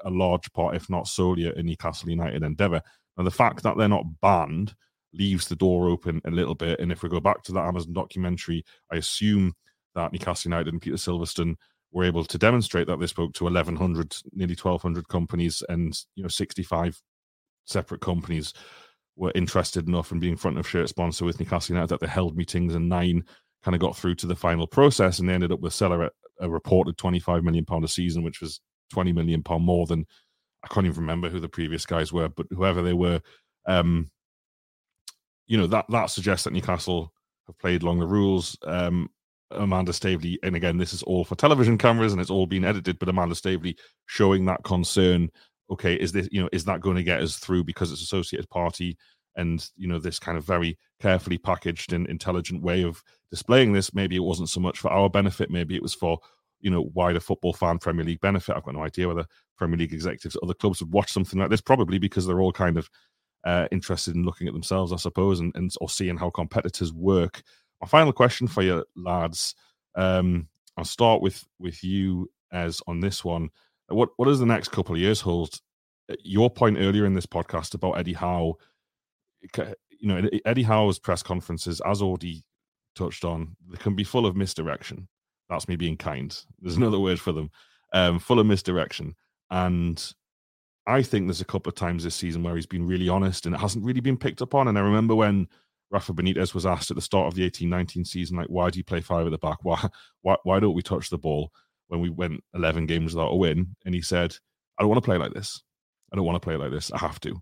a large part, if not solely, a Newcastle United endeavour. And the fact that they're not banned leaves the door open a little bit. And if we go back to that Amazon documentary, I assume that Newcastle United and Peter Silverstone were able to demonstrate that they spoke to eleven hundred, nearly twelve hundred companies, and you know sixty-five separate companies were interested enough in being front of shirt sponsor with Newcastle United that they held meetings, and nine kind of got through to the final process, and they ended up with Seller at a reported twenty-five million pounds a season, which was twenty million pounds more than, I can't even remember who the previous guys were, but whoever they were, um, you know, that, that suggests that Newcastle have played along the rules. Um, Amanda Staveley, and again, this is all for television cameras and it's all been edited, but Amanda Staveley showing that concern okay, is this, you know, is that going to get us through because it's Associated Party? And, you know, this kind of very carefully packaged and intelligent way of displaying this, maybe it wasn't so much for our benefit. Maybe it was for, you know, wider football fan Premier League benefit. I've got no idea whether Premier League executives or other clubs would watch something like this, probably because they're all kind of uh, interested in looking at themselves, I suppose, and, and or seeing how competitors work. My final question for you, lads. Um, I'll start with, with you, Ez, on this one. What, what does the next couple of years hold? Your point earlier in this podcast about Eddie Howe, you know, Eddie Howe's press conferences, as Audi touched on, they can be full of misdirection. That's me being kind. There's another word for them. Um, full of misdirection. And I think there's a couple of times this season where he's been really honest and it hasn't really been picked up on. And I remember when Rafa Benitez was asked at the start of the eighteen nineteen season, like, why do you play five at the back? Why, why, why don't we touch the ball when we went eleven games without a win? And he said, I don't want to play like this. I don't want to play like this. I have to.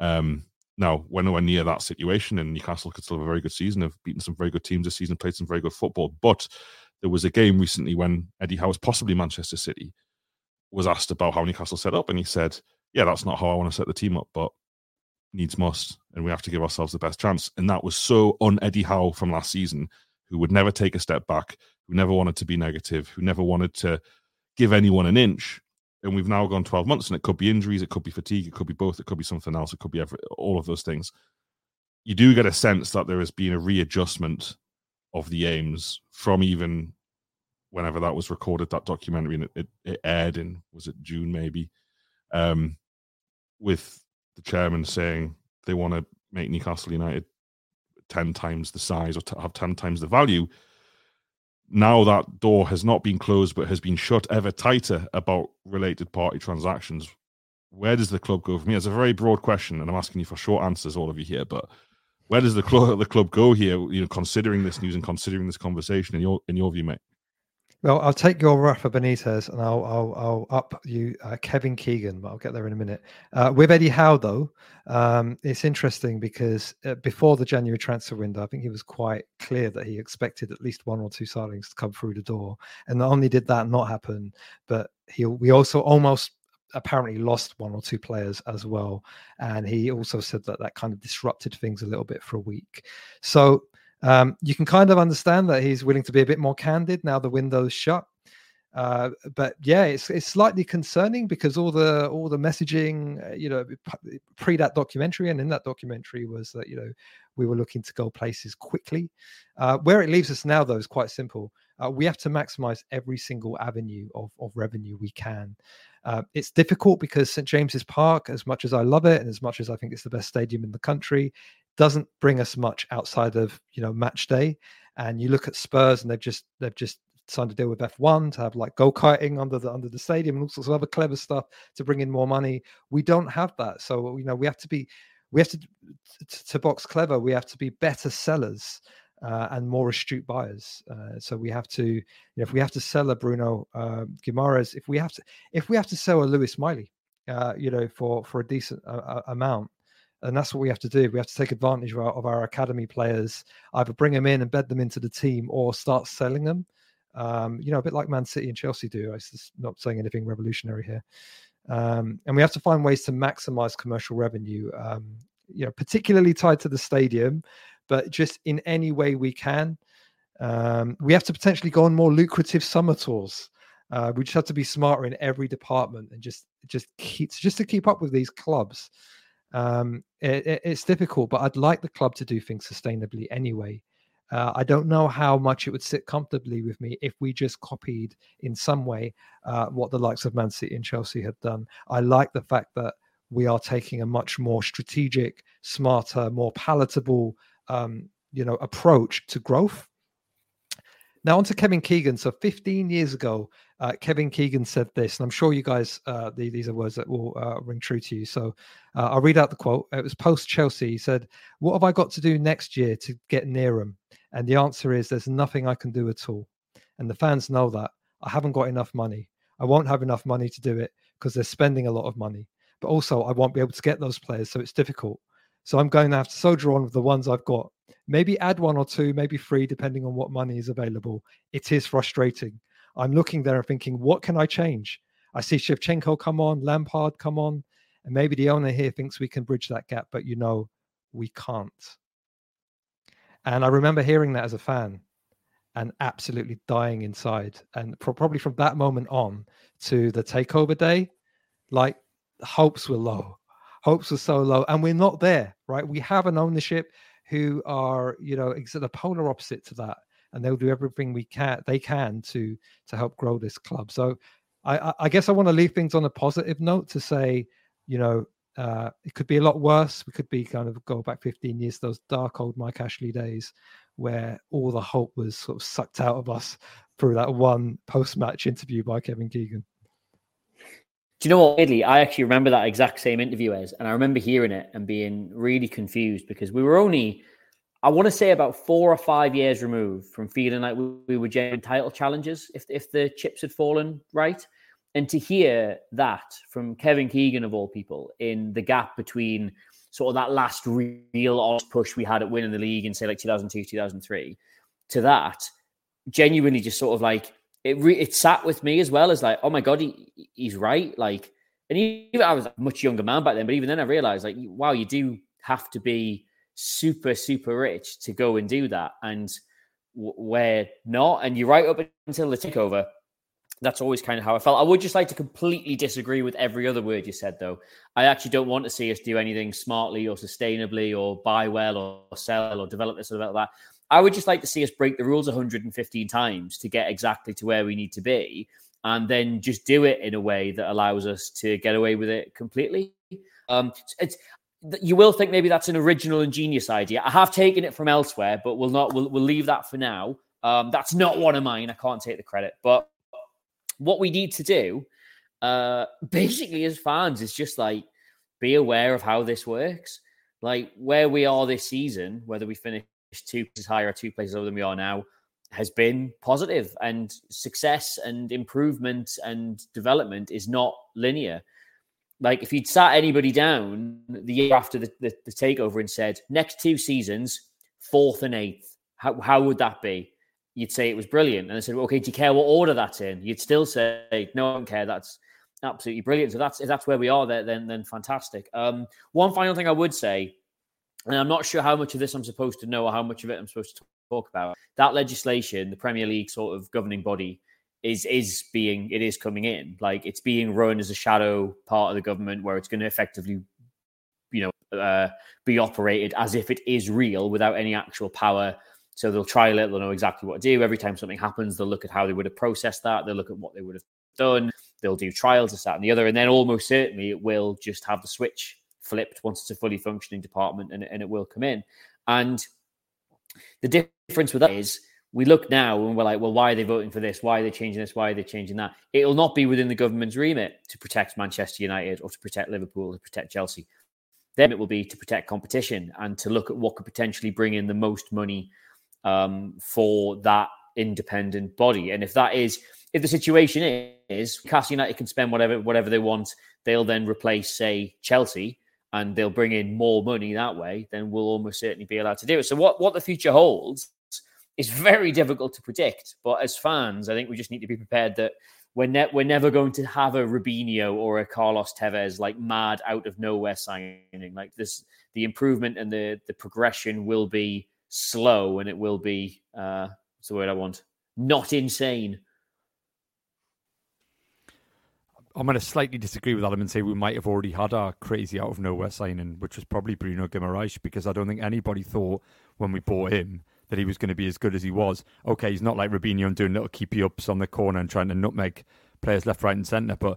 Um, Now, we're nowhere near that situation, and Newcastle could still have a very good season. They've beaten some very good teams this season, played some very good football. But there was a game recently when Eddie Howe, possibly Manchester City, was asked about how Newcastle set up, and he said, yeah, that's not how I want to set the team up, but needs must, and we have to give ourselves the best chance. And that was so un-Eddie Howe from last season, who would never take a step back, who never wanted to be negative, who never wanted to give anyone an inch. And we've now gone twelve months, and it could be injuries, it could be fatigue, it could be both, it could be something else, it could be every, all of those things. You do get a sense that there has been a readjustment of the aims from even whenever that was recorded, that documentary, and it, it aired in, was it June maybe, um, with the chairman saying they want to make Newcastle United ten times the size or t- have ten times the value. Now that door has not been closed, but has been shut ever tighter about related party transactions. Where does the club go from here? It's a very broad question, and I'm asking you for short answers, all of you here, but where does the club, the club go here, you know, considering this news and considering this conversation in your, in your view, mate? Well, I'll take your Rafa Benitez and I'll, I'll, I'll up you uh, Kevin Keegan, but I'll get there in a minute. Uh, with Eddie Howe, though, um, it's interesting because uh, before the January transfer window, I think he was quite clear that he expected at least one or two signings to come through the door. And not only did that not happen, but he we also almost apparently lost one or two players as well. And he also said that that kind of disrupted things a little bit for a week. So Um, you can kind of understand that he's willing to be a bit more candid now the window's shut. Uh, but yeah, it's it's slightly concerning because all the all the messaging, uh, you know, pre that documentary and in that documentary was that, you know, we were looking to go places quickly. Uh, where it leaves us now, though, is quite simple. Uh, we have to maximize every single avenue of, of revenue we can. Uh, it's difficult because Saint James's Park, as much as I love it and as much as I think it's the best stadium in the country, doesn't bring us much outside of, you know, match day. And you look at Spurs and they've just they've just signed a deal with F one to have like go-karting under the under the stadium and all sorts of other clever stuff to bring in more money. We don't have that. So, you know, we have to be we have to to, to box clever. We have to be better sellers uh, and more astute buyers. Uh, so we have to, you know, if we have to sell a Bruno uh, Guimaraes, if we have to if we have to sell a Lewis Miley, uh, you know, for for a decent uh, amount. And that's what we have to do. We have to take advantage of our, of our academy players, either bring them in and bed them into the team or start selling them. Um, you know, a bit like Man City and Chelsea do. I'm not saying anything revolutionary here. Um, and we have to find ways to maximize commercial revenue, um, you know, particularly tied to the stadium, but just in any way we can. Um, we have to potentially go on more lucrative summer tours. Uh, we just have to be smarter in every department and just just keep, just to keep up with these clubs. Um, it, it, it's difficult, but I'd like the club to do things sustainably anyway. Uh, I don't know how much it would sit comfortably with me if we just copied in some way uh, what the likes of Man City and Chelsea had done. I like the fact that we are taking a much more strategic, smarter, more palatable, um, you know, approach to growth. Now on to Kevin Keegan. So fifteen years ago, uh, Kevin Keegan said this, and I'm sure you guys, uh, the, these are words that will uh, ring true to you. So uh, I'll read out the quote. It was post-Chelsea. He said, what have I got to do next year to get near him? And the answer is there's nothing I can do at all. And the fans know that. I haven't got enough money. I won't have enough money to do it because they're spending a lot of money. But also I won't be able to get those players, so it's difficult. So I'm going to have to soldier on with the ones I've got. Maybe add one or two, maybe three, depending on what money is available. It is frustrating. I'm looking there and thinking, what can I change? I see Shevchenko come on, Lampard come on, and maybe the owner here thinks we can bridge that gap, but you know, we can't. And I remember hearing that as a fan and absolutely dying inside. And pro- probably from that moment on to the takeover day, like, hopes were low. Hopes were so low. And we're not there, right? We have an ownership who are, you know, the polar opposite to that. And they'll do everything we can, they can to to help grow this club. So I, I guess I want to leave things on a positive note to say, you know, uh, it could be a lot worse. We could be kind of go back fifteen years, those dark old Mike Ashley days where all the hope was sort of sucked out of us through that one post-match interview by Kevin Keegan. Do you know what, weirdly, I actually remember that exact same interview as, and I remember hearing it and being really confused because we were only, I want to say, about four or five years removed from feeling like we, we were genuine title challengers if if the chips had fallen right. And to hear that from Kevin Keegan, of all people, in the gap between sort of that last real push we had at winning the league in, say, like two thousand two, two thousand three, to that, genuinely just sort of like, it re- it sat with me as well as like, oh my God, he, he's right. Like, and even I was a much younger man back then, but even then I realized like, wow, you do have to be super, super rich to go and do that. And w- we're not. And you're right up until the takeover. That's always kind of how I felt. I would just like to completely disagree with every other word you said, though. I actually don't want to see us do anything smartly or sustainably or buy well or sell or develop this or develop that. I would just like to see us break the rules one hundred fifteen times to get exactly to where we need to be and then just do it in a way that allows us to get away with it completely. Um, it's, You will think maybe that's an original and genius idea. I have taken it from elsewhere, but we'll not. We'll, we'll leave that for now. Um, that's not one of mine. I can't take the credit. But what we need to do, uh, basically, as fans, is just like be aware of how this works. Like where we are this season, whether we finish two places higher or two places lower than we are now, has been positive, and success and improvement and development is not linear. Like, if you'd sat anybody down the year after the, the, the takeover and said, next two seasons, fourth and eighth, how how would that be? You'd say it was brilliant. And I said, well, okay, do you care what order that's in? You'd still say, no, I don't care. That's absolutely brilliant. So that's if that's where we are, then, then fantastic. Um, one final thing I would say, and I'm not sure how much of this I'm supposed to know or how much of it I'm supposed to talk about. That legislation, the Premier League sort of governing body, is is being, it is coming in. Like, it's being run as a shadow part of the government where it's going to effectively, you know, uh, be operated as if it is real without any actual power. So they'll trial it, they'll know exactly what to do. Every time something happens, they'll look at how they would have processed that, they'll look at what they would have done, they'll do trials, this, that, and the other, and then almost certainly it will just have the switch flipped once it's a fully functioning department and, and it will come in. And the difference with that is, we look now and we're like, well, why are they voting for this? Why are they changing this? Why are they changing that? It'll not be within the government's remit to protect Manchester United or to protect Liverpool or to protect Chelsea. Then it will be to protect competition and to look at what could potentially bring in the most money um, for that independent body. And if that is, if the situation is, Newcastle United can spend whatever whatever they want, they'll then replace, say, Chelsea, and they'll bring in more money that way, then we'll almost certainly be allowed to do it. So what, what the future holds, it's very difficult to predict, but as fans, I think we just need to be prepared that we're, ne- we're never going to have a Robinho or a Carlos Tevez like mad out of nowhere signing. Like this, the improvement and the the progression will be slow, and it will be uh, what's the word I want? Not insane. I'm going to slightly disagree with Adam and say we might have already had our crazy out of nowhere signing, which was probably Bruno Guimaraes, because I don't think anybody thought when we bought him that he was going to be as good as he was. Okay, he's not like Robinho and doing little keepy-ups on the corner and trying to nutmeg players left, right and centre, but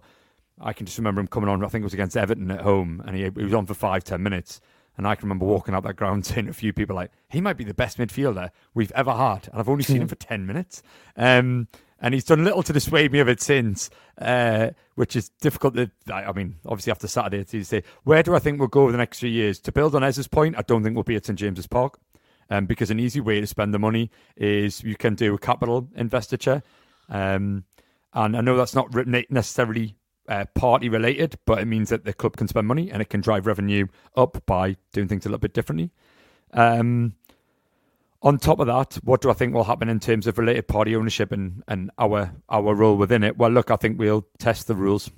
I can just remember him coming on, I think it was against Everton at home, and he, he was on for five, ten minutes, and I can remember walking out that ground saying a few people like, he might be the best midfielder we've ever had, and I've only seen him for ten minutes. Um, and he's done little to dissuade me of it since, uh, which is difficult. To, I mean, obviously after Saturday, Tuesday, where do I think we'll go over the next few years? To build on Ezra's point, I don't think we'll be at St James's Park. Um, because an easy way to spend the money is you can do a capital investiture. Um, and I know that's not necessarily uh, party related, but it means that the club can spend money and it can drive revenue up by doing things a little bit differently. Um, On top of that, what do I think will happen in terms of related party ownership and, and our our role within it? Well, look, I think we'll test the rules.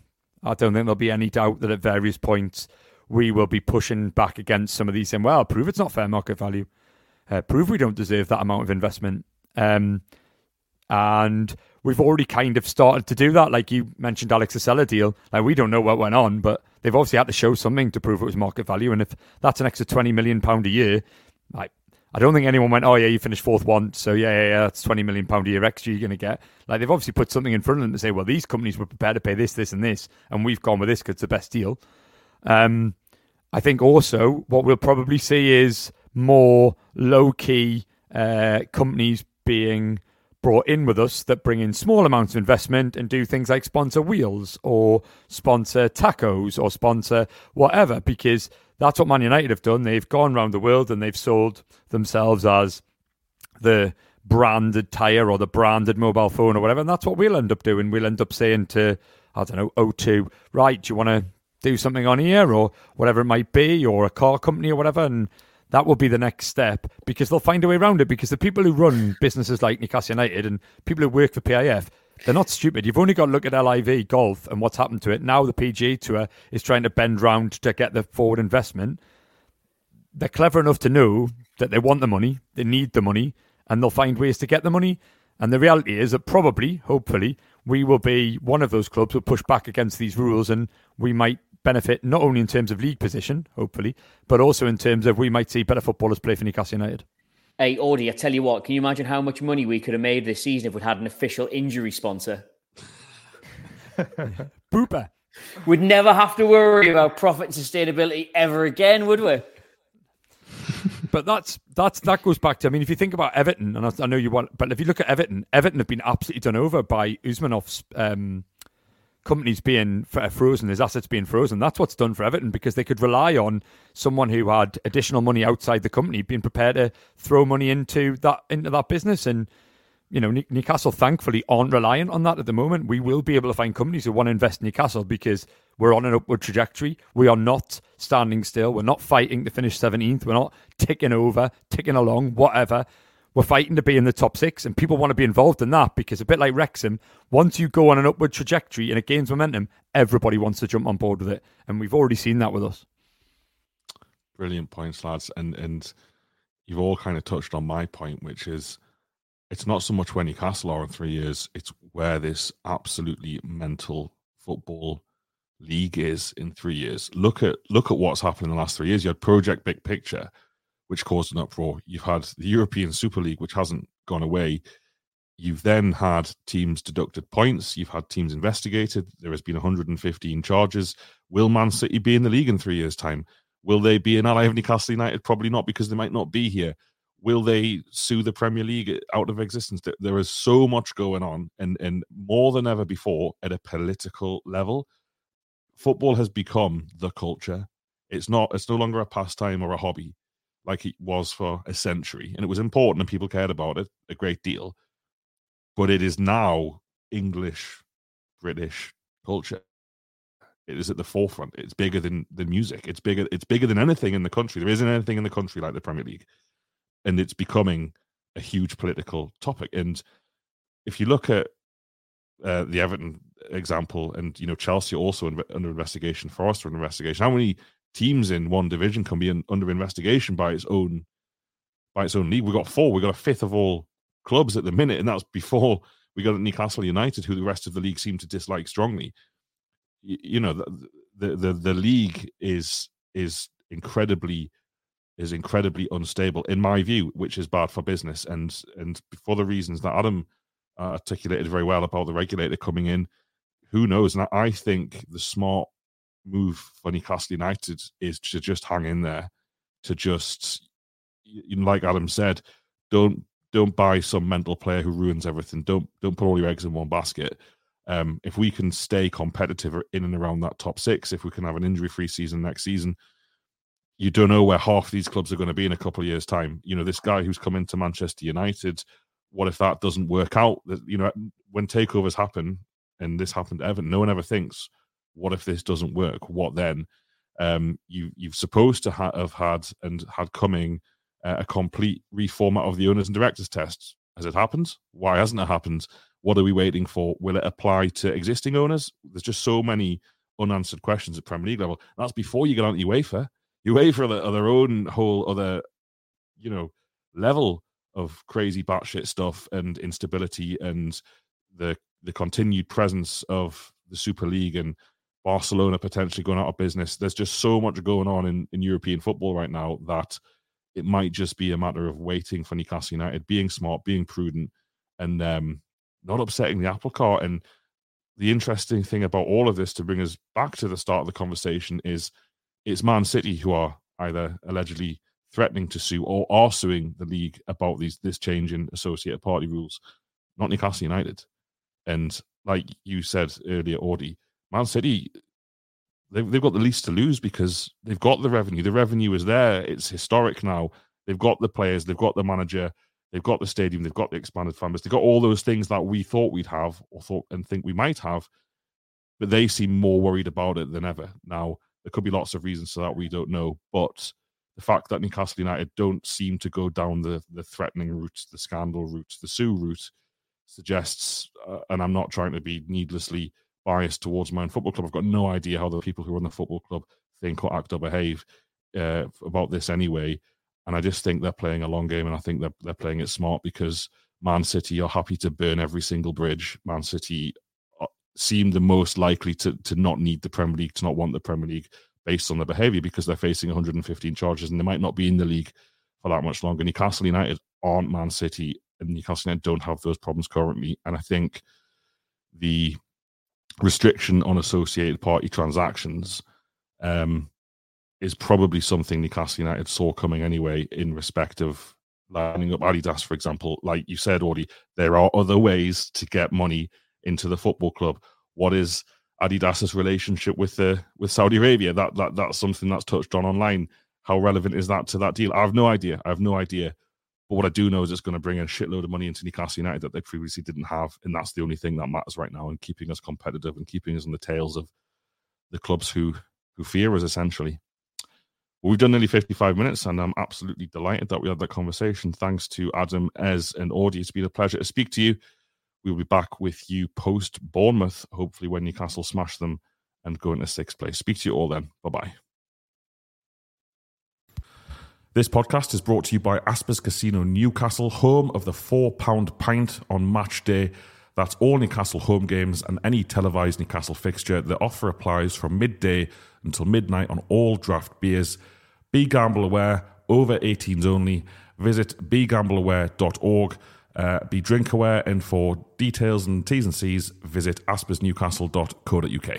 I don't think there'll be any doubt that at various points we will be pushing back against some of these saying, well, prove it's not fair market value. Uh, prove we don't deserve that amount of investment. Um, and we've already kind of started to do that. Like you mentioned, Alex, the Seller deal. Like, we don't know what went on, but they've obviously had to show something to prove it was market value. And if that's an extra twenty million pounds a year, like, I don't think anyone went, oh, yeah, you finished fourth once, so yeah, yeah, yeah, that's twenty million pounds a year extra you're going to get. Like, they've obviously put something in front of them to say, well, these companies were prepared to pay this, this, and this, and we've gone with this because it's the best deal. Um, I think also what we'll probably see is more low-key uh, companies being brought in with us that bring in small amounts of investment and do things like sponsor wheels or sponsor tacos or sponsor whatever, because that's what Man United have done. They've gone around the world and they've sold themselves as the branded tyre or the branded mobile phone or whatever. And that's what we'll end up doing. We'll end up saying to, I don't know, O two, right, do you want to do something on here or whatever it might be, or a car company or whatever. And that will be the next step, because they'll find a way around it, because the people who run businesses like Newcastle United and people who work for P I F, they're not stupid. You've only got to look at L I V Golf and what's happened to it. Now the P G A Tour is trying to bend round to get the forward investment. They're clever enough to know that they want the money, they need the money, and they'll find ways to get the money. And the reality is that probably, hopefully, we will be one of those clubs who push back against these rules, and we might benefit not only in terms of league position, hopefully, but also in terms of we might see better footballers play for Newcastle United. Hey, Audi, I tell you what, can you imagine how much money we could have made this season if we'd had an official injury sponsor? Booper. We'd never have to worry about profit and sustainability ever again, would we? But that's that's that goes back to, I mean, if you think about Everton, and I, I know you want, but if you look at Everton, Everton have been absolutely done over by Usmanov's um, companies being frozen, his assets being frozen. That's what's done for Everton, because they could rely on someone who had additional money outside the company being prepared to throw money into that into that business. And, you know, Newcastle thankfully aren't reliant on that at the moment. We will be able to find companies who want to invest in Newcastle because we're on an upward trajectory. We are not standing still. We're not fighting to finish seventeenth. We're not ticking over, ticking along, whatever. We're fighting to be in the top six, and people want to be involved in that, because a bit like Wrexham, once you go on an upward trajectory and it gains momentum, everybody wants to jump on board with it. And we've already seen that with us. Brilliant points, lads. And and you've all kind of touched on my point, which is it's not so much where Newcastle are in three years, it's where this absolutely mental football league is in three years. Look at look at what's happened in the last three years. You had Project Big Picture, which caused an uproar. You've had the European Super League, which hasn't gone away. You've then had teams deducted points. You've had teams investigated. There has been one hundred fifteen charges. Will Man City be in the league in three years' time? Will they be an ally of Newcastle United? Probably not, because they might not be here. Will they sue the Premier League out of existence? There is so much going on, and, and more than ever before at a political level. Football has become the culture. It's not. It's no longer a pastime or a hobby, like it was for a century. And it was important and people cared about it a great deal. But it is now English, British culture. It is at the forefront. It's bigger than, than music. It's bigger, it's bigger than anything in the country. There isn't anything in the country like the Premier League. And it's becoming a huge political topic. And if you look at uh, the Everton example, and you know Chelsea also under investigation, Forest under investigation, how many teams in one division can be in, under investigation by its own by its own league? We've got four. We've got a fifth of all clubs at the minute, and that's before we got Newcastle United, who the rest of the league seem to dislike strongly. You, you know, the, the the the league is is incredibly is incredibly unstable, in my view, which is bad for business. And and for the reasons that Adam uh, articulated very well about the regulator coming in, who knows? And I think the smart move for Newcastle United is to just hang in there, to just, you know, like Adam said, don't don't buy some mental player who ruins everything. Don't don't put all your eggs in one basket. Um, if we can stay competitive in and around that top six, if we can have an injury-free season next season, you don't know where half these clubs are going to be in a couple of years' time. You know, this guy who's come into Manchester United, what if that doesn't work out? You know, when takeovers happen, and this happened to Everton, no one ever thinks, what if this doesn't work? What then? Um, you, you've supposed to ha- have had and had coming uh, a complete reformat of the owners and directors tests. Has it happened? Why hasn't it happened? What are we waiting for? Will it apply to existing owners? There's just so many unanswered questions at Premier League level. That's before you get on to UEFA. UEFA are, are their own whole other, you know, level of crazy batshit stuff and instability, and the the continued presence of the Super League and Barcelona potentially going out of business. There's just so much going on in, in European football right now that it might just be a matter of waiting for Newcastle United, being smart, being prudent, and um, not upsetting the apple cart. And the interesting thing about all of this, to bring us back to the start of the conversation, is it's Man City who are either allegedly threatening to sue or are suing the league about these this change in associated party rules, not Newcastle United. And like you said earlier, Audi, Man City, they've, they've got the least to lose because they've got the revenue. The revenue is there. It's historic now. They've got the players. They've got the manager. They've got the stadium. They've got the expanded fan base. They've got all those things that we thought we'd have or thought and think we might have, but they seem more worried about it than ever. Now, there could be lots of reasons for that. We don't know. But the fact that Newcastle United don't seem to go down the, the threatening route, the scandal route, the sue route, suggests, uh, and I'm not trying to be needlessly biased towards my own football club. I've got no idea how the people who run the football club think or act or behave uh, about this anyway. And I just think they're playing a long game, and I think they're, they're playing it smart because Man City are happy to burn every single bridge. Man City seem the most likely to, to not need the Premier League, to not want the Premier League based on their behaviour, because they're facing one hundred fifteen charges and they might not be in the league for that much longer. Newcastle United aren't Man City, and Newcastle United don't have those problems currently. And I think the restriction on associated party transactions um, is probably something Newcastle United saw coming anyway, in respect of lining up Adidas, for example. Like you said, Audie, there are other ways to get money into the football club. What is Adidas's relationship with the with Saudi Arabia? That that that's something that's touched on online. How relevant is that to that deal? I have no idea. I have no idea. But what I do know is it's going to bring a shitload of money into Newcastle United that they previously didn't have, and that's the only thing that matters right now, and keeping us competitive and keeping us on the tails of the clubs who who fear us, essentially. Well, we've done nearly fifty-five minutes, and I'm absolutely delighted that we had that conversation. Thanks to Adam, Ez, and Audie. It's been a pleasure to speak to you. We'll be back with you post-Bournemouth, hopefully when Newcastle smash them and go into sixth place. Speak to you all then. Bye-bye. This podcast is brought to you by Aspers Casino Newcastle, home of the four pound pint on match day. That's all Newcastle home games and any televised Newcastle fixture. The offer applies from midday until midnight on all draft beers. Be gamble aware, over eighteens only. Visit be gamble aware dot org. Uh, be drink aware, and for details and T's and C's, visit aspers newcastle dot co dot uk.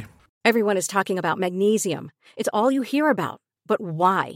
Everyone is talking about magnesium. It's all you hear about. But why?